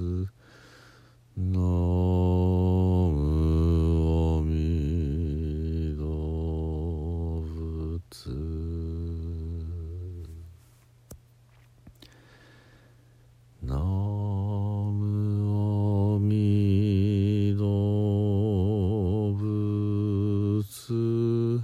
ナムアミダブツ。ナムアミダブツ。ナムアミダブツ。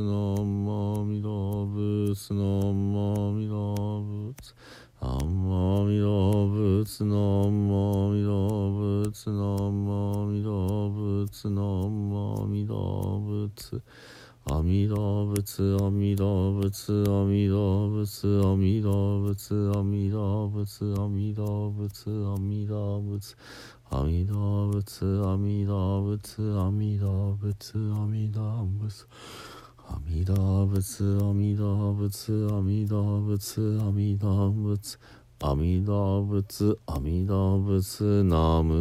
ナムアミダブツ。ナムアミダブツ。ナムアミダブツ。ナムアミダブツ。ナムアミダブツ。ナムアミダブツ。ナムアミダブツ。ナムアミダ阿弥陀仏、阿弥陀仏、ナム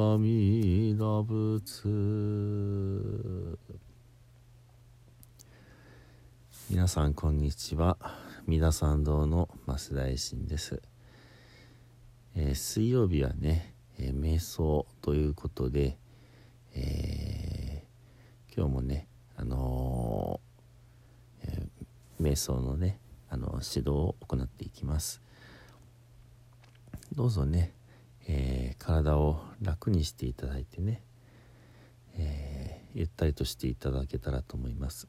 阿弥陀仏。皆さんこんにちは。三田参道の増田衛進です。水曜日はね、瞑想ということで、今日もね、瞑想のね、指導を行っていきます。どうぞね、体を楽にしていただいてね、ゆったりとしていただけたらと思います。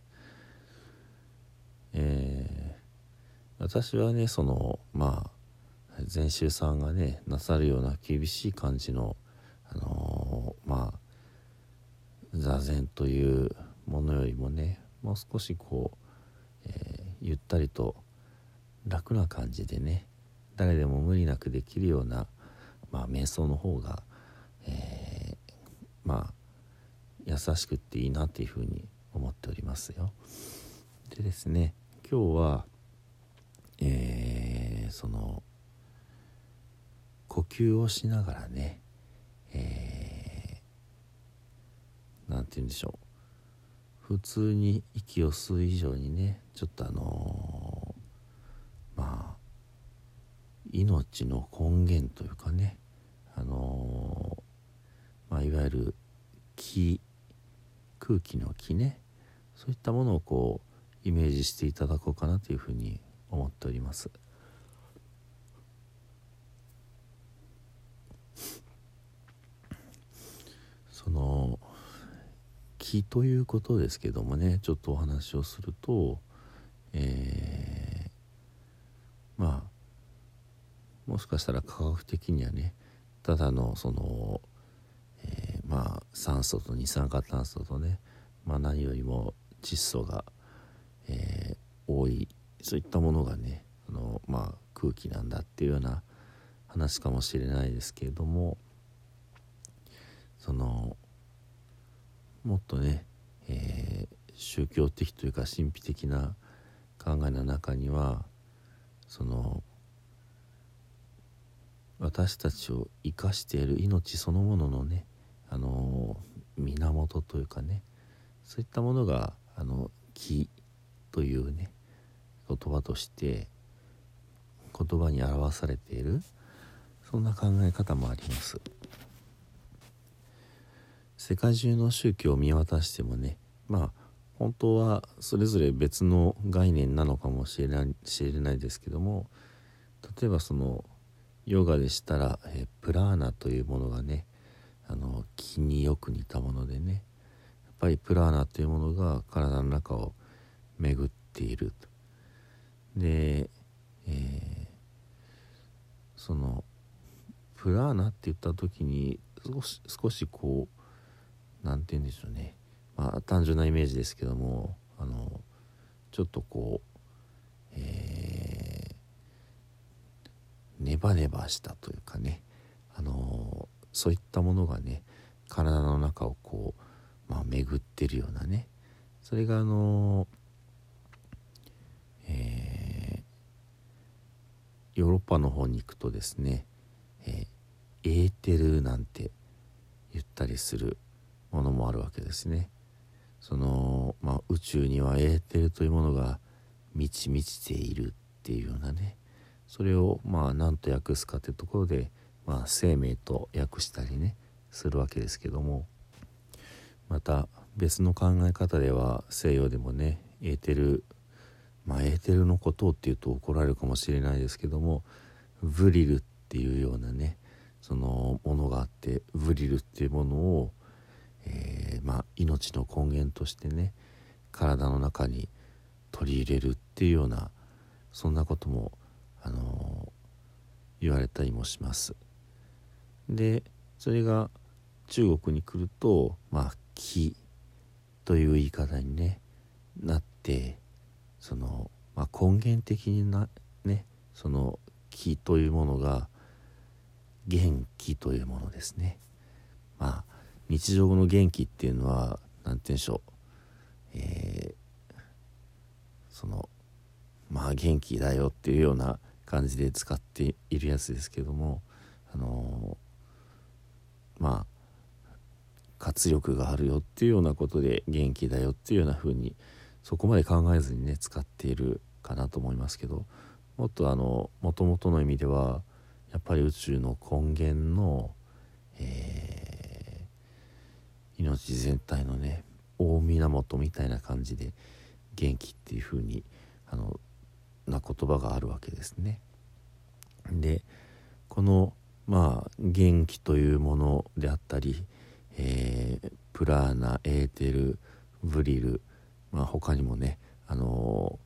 私はね、禅宗さんがねなさるような厳しい感じの、座禅というものよりもね、もう少しゆったりと楽な感じでね、誰でも無理なくできるような、瞑想の方が、優しくっていいなっていうふうに思っておりますよ。でですね、今日は、呼吸をしながらね、なんて言うんでしょう、普通に息を吸う以上にね、ちょっと命の根源というかね、いわゆる空気の気ね、そういったものをイメージしていただこうかなというふうに思っております。気ということですけどもね、ちょっとお話をすると、もしかしたら科学的にはね、ただの酸素と二酸化炭素とね、何よりも窒素が、多い、そういったものがね、空気なんだっていうような話かもしれないですけれども、もっとね、宗教的というか神秘的な考えの中には、私たちを生かしている命そのもののね、源というかね、そういったものが気というね、言葉として言葉に表されている、そんな考え方もあります。世界中の宗教を見渡してもね、本当はそれぞれ別の概念なのかもしれないですけども、例えばヨガでしたら、プラーナというものがね、気によく似たものでね、やっぱりプラーナというものが体の中を巡っていると。で、プラーナって言った時に少しなんて言うんでしょうね、単純なイメージですけども、ちょっとこう、ネバネバしたというかね、そういったものがね体の中をこう、巡ってるようなね、それがヨーロッパの方に行くとですね、エーテルなんて言ったりするものもあるわけですね。その、宇宙にはエーテルというものが満ち満ちているっていうようなね、それを何と訳すかというところで、生命と訳したりねするわけですけども、また別の考え方では西洋でもねエーテル、エーテルのことをっていうと怒られるかもしれないですけども、ブリルっていうようなねそのものがあって、ブリルっていうものを、命の根源としてね体の中に取り入れるっていうような、そんなことも言われたりもします。でそれが中国に来ると気という言い方に、なって、その、根源的なねその気というものが元気というものですね。日常の元気っていうのは何て言うんでしょう、その元気だよっていうような感じで使っているやつですけども、活力があるよっていうようなことで元気だよっていうような風にそこまで考えずにね使っているかなと思いますけど、もっと元々の意味ではやっぱり宇宙の根源の、命全体のね大源みたいな感じで元気っていう風に言葉があるわけですね。でこの元気というものであったり、プラーナ、エーテル、ブリル、他にもねオ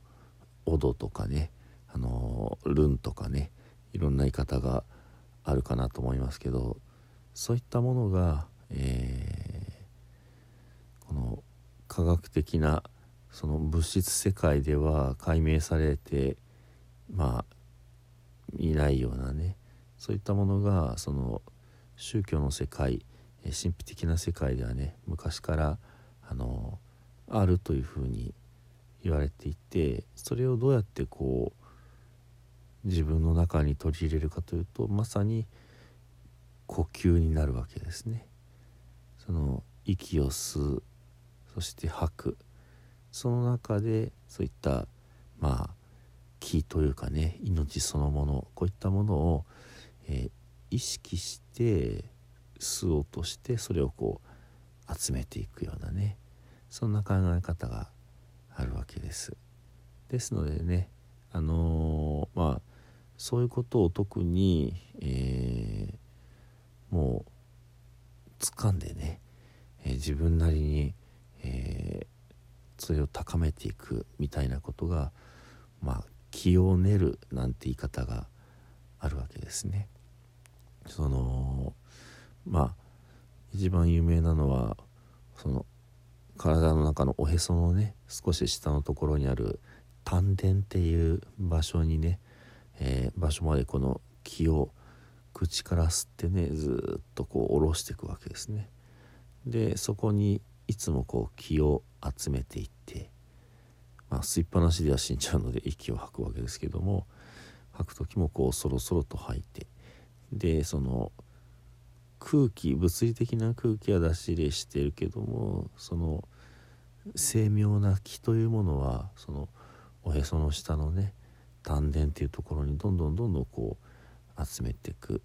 ドとかねルンとかね、いろんな言い方があるかなと思いますけど、そういったものが、この科学的なその物質世界では解明されていないようなね、そういったものがその宗教の世界、神秘的な世界ではね昔からあるというふうに言われていて、それをどうやってこう自分の中に取り入れるかというと、まさに呼吸になるわけですね。その息を吸う、そして吐く、その中でそういった気というかね命そのもの、こういったものを、意識して吸おうとして、それをこう集めていくようなね、そんな考え方があるわけです。ですのでね、そういうことを特に、もう掴んでね、自分なりに、それを高めていくみたいなことが、気を練るなんて言い方があるわけですね。その一番有名なのはその体の中のおへそのね少し下のところにある丹田っていう場所にね、場所までこの気を口から吸ってねずっとこう下ろしていくわけですね。でそこにいつもこう気を集めていって、吸いっぱなしでは死んじゃうので息を吐くわけですけども、吐く時もこうそろそろと吐いて、でその空気、物理的な空気は出し入れしてるけども、その精妙な気というものはそのおへその下のね丹田っていうところにどんどんこう集めていく、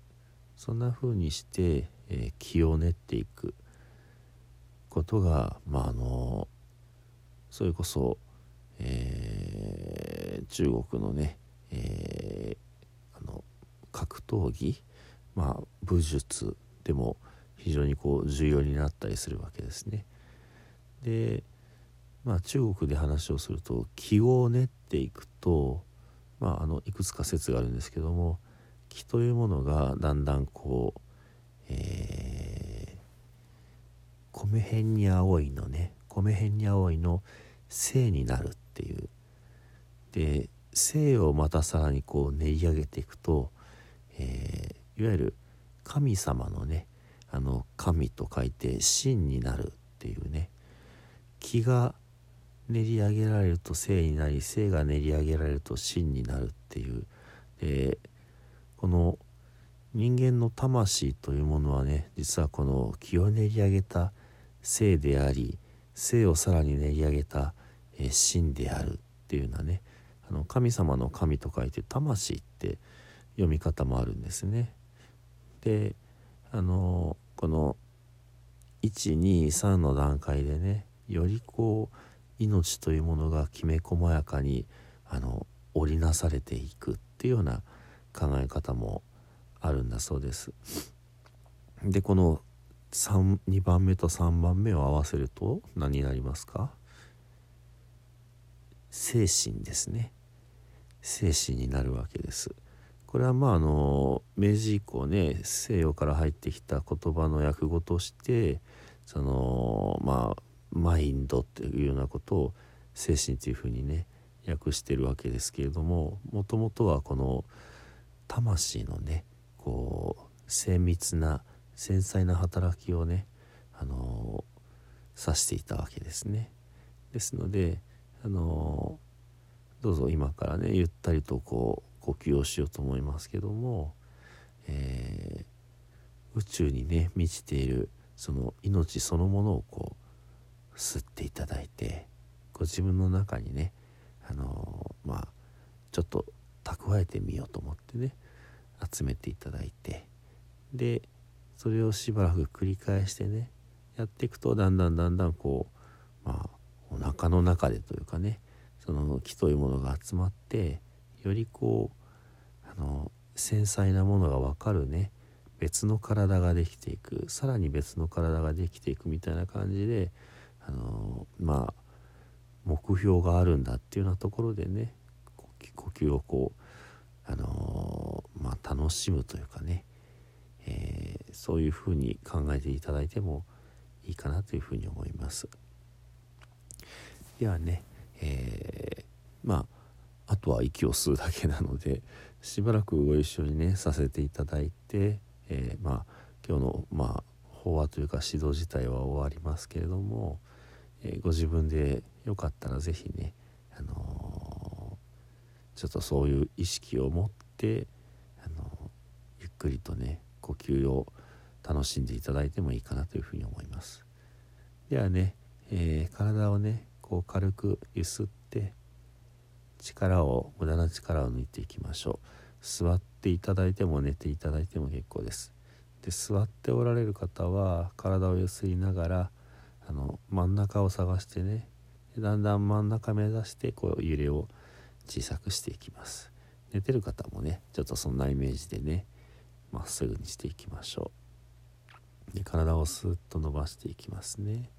そんな風にして、気を練っていくことが、それこそ、中国のね、格闘技、武術でも非常にこう重要になったりするわけですね。で、中国で話をすると気を練っていくと、いくつか説があるんですけども、気というものがだんだんこう、米辺に青いのね、米辺に青いの性になるっていう、で生をまたさらにこう練り上げていくと、いわゆる神様のね、神と書いて神になるっていうね、気が練り上げられると生になり、生が練り上げられると神になるっていう、でこの人間の魂というものはね、実はこの気を練り上げた生であり、生をさらに練り上げた神であるっていうのはね、神様の神と書いて魂って読み方もあるんですね。でこの 1,2,3 の段階でね、よりこう命というものがきめ細やかに織りなされていくっていうような考え方もあるんだそうです。でこの2番目と3番目を合わせると何になりますか？精神ですね。精神になるわけです。これは明治以降ね、西洋から入ってきた言葉の訳語として、マインドっていうようなことを精神というふうにね訳してるわけですけれども、もともとはこの魂のね、こう精密な繊細な働きをね、指していたわけですね。ですのでどうぞ今からねゆったりとこう呼吸をしようと思いますけども、宇宙にね満ちているその命そのものをこう吸っていただいて、ご自分の中にねちょっと蓄えてみようと思ってね集めていただいて、でそれをしばらく繰り返してねやっていくと、だんだんこうお腹の中でというかね、その気というものが集まって、よりこう繊細なものが分かるね、別の体ができていく、さらに別の体ができていくみたいな感じで、目標があるんだっていうようなところでね、呼吸をこう楽しむというかね、そういうふうに考えていただいてもいいかなというふうに思います。ではね、あとは息を吸うだけなので、しばらくご一緒にねさせていただいて、今日の法話というか指導自体は終わりますけれども、ご自分でよかったらぜひね、ちょっとそういう意識を持ってゆっくりとね呼吸を楽しんでいただいてもいいかなというふうに思います。ではね、体をねこう軽くゆすって、無駄な力を抜いていきましょう。座っていただいても寝ていただいても結構です。で座っておられる方は体をゆすりながら真ん中を探してね、だんだん真ん中目指してこう揺れを小さくしていきます。寝てる方もねちょっとそんなイメージでねまっすぐにしていきましょう。で体をスーッと伸ばしていきますね。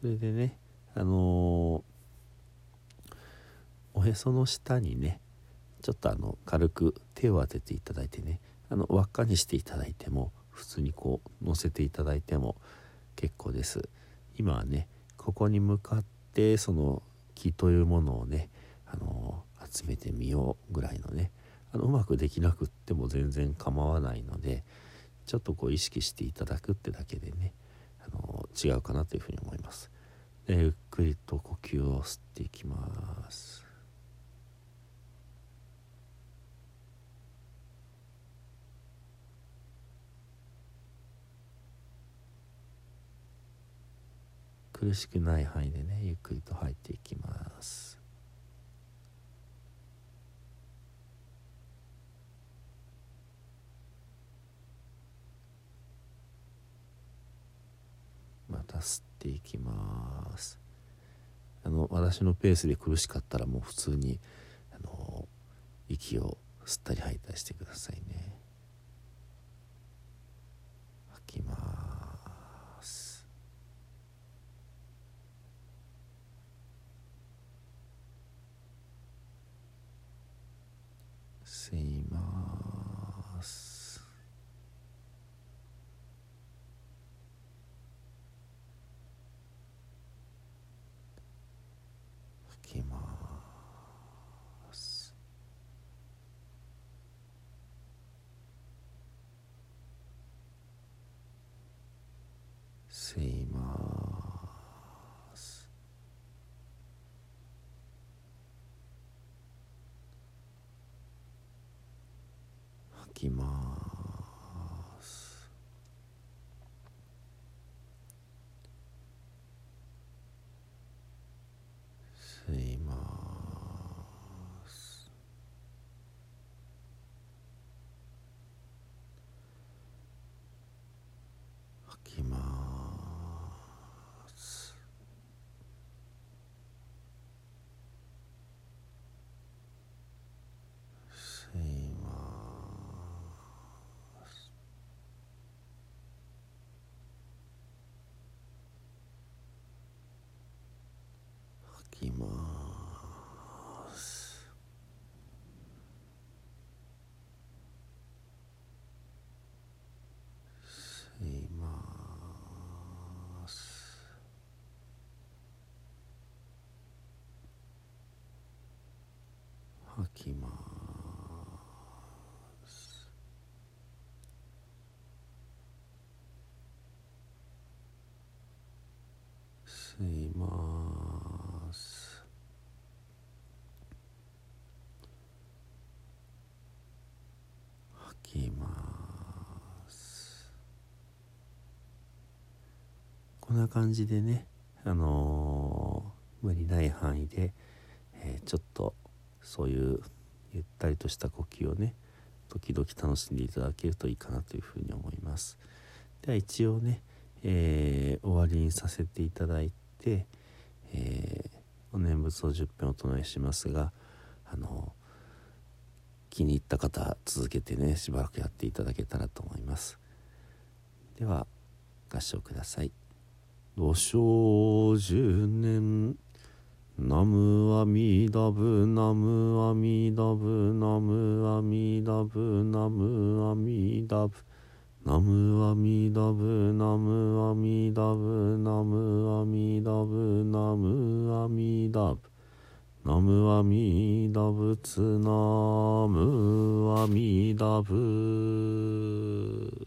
それでね、おへその下にね、ちょっと軽く手を当てていただいてね、輪っかにしていただいても、普通にこう乗せていただいても結構です。今はね、ここに向かってその気というものをね、集めてみようぐらいのね、うまくできなくっても全然構わないので、ちょっとこう意識していただくってだけでね、違うかなというふうに思います。でゆっくりと呼吸を吸っていきます。苦しくない範囲でねゆっくりと入っていきます。また吸っていきます。私のペースで苦しかったらもう普通に息を吸ったり吐いたりしてくださいね。吐きます。吸います。吸います。吐きます。吸います。吐きます。吐きます。吸います。吐きます。吸います。こんな感じでね、無理ない範囲で、ちょっとそういうゆったりとした呼吸をね時々楽しんでいただけるといいかなというふうに思います。では一応ね、終わりにさせていただいて、お念仏を10遍お唱えしますが、気に入った方続けてねしばらくやっていただけたらと思います。では合唱ください。土生十年ナムアミダブナムアミダブナムアミダブナムアミダブナムアミダブナムアミダブナムアミダブナムアミダブナムアミダブツナムアミダブ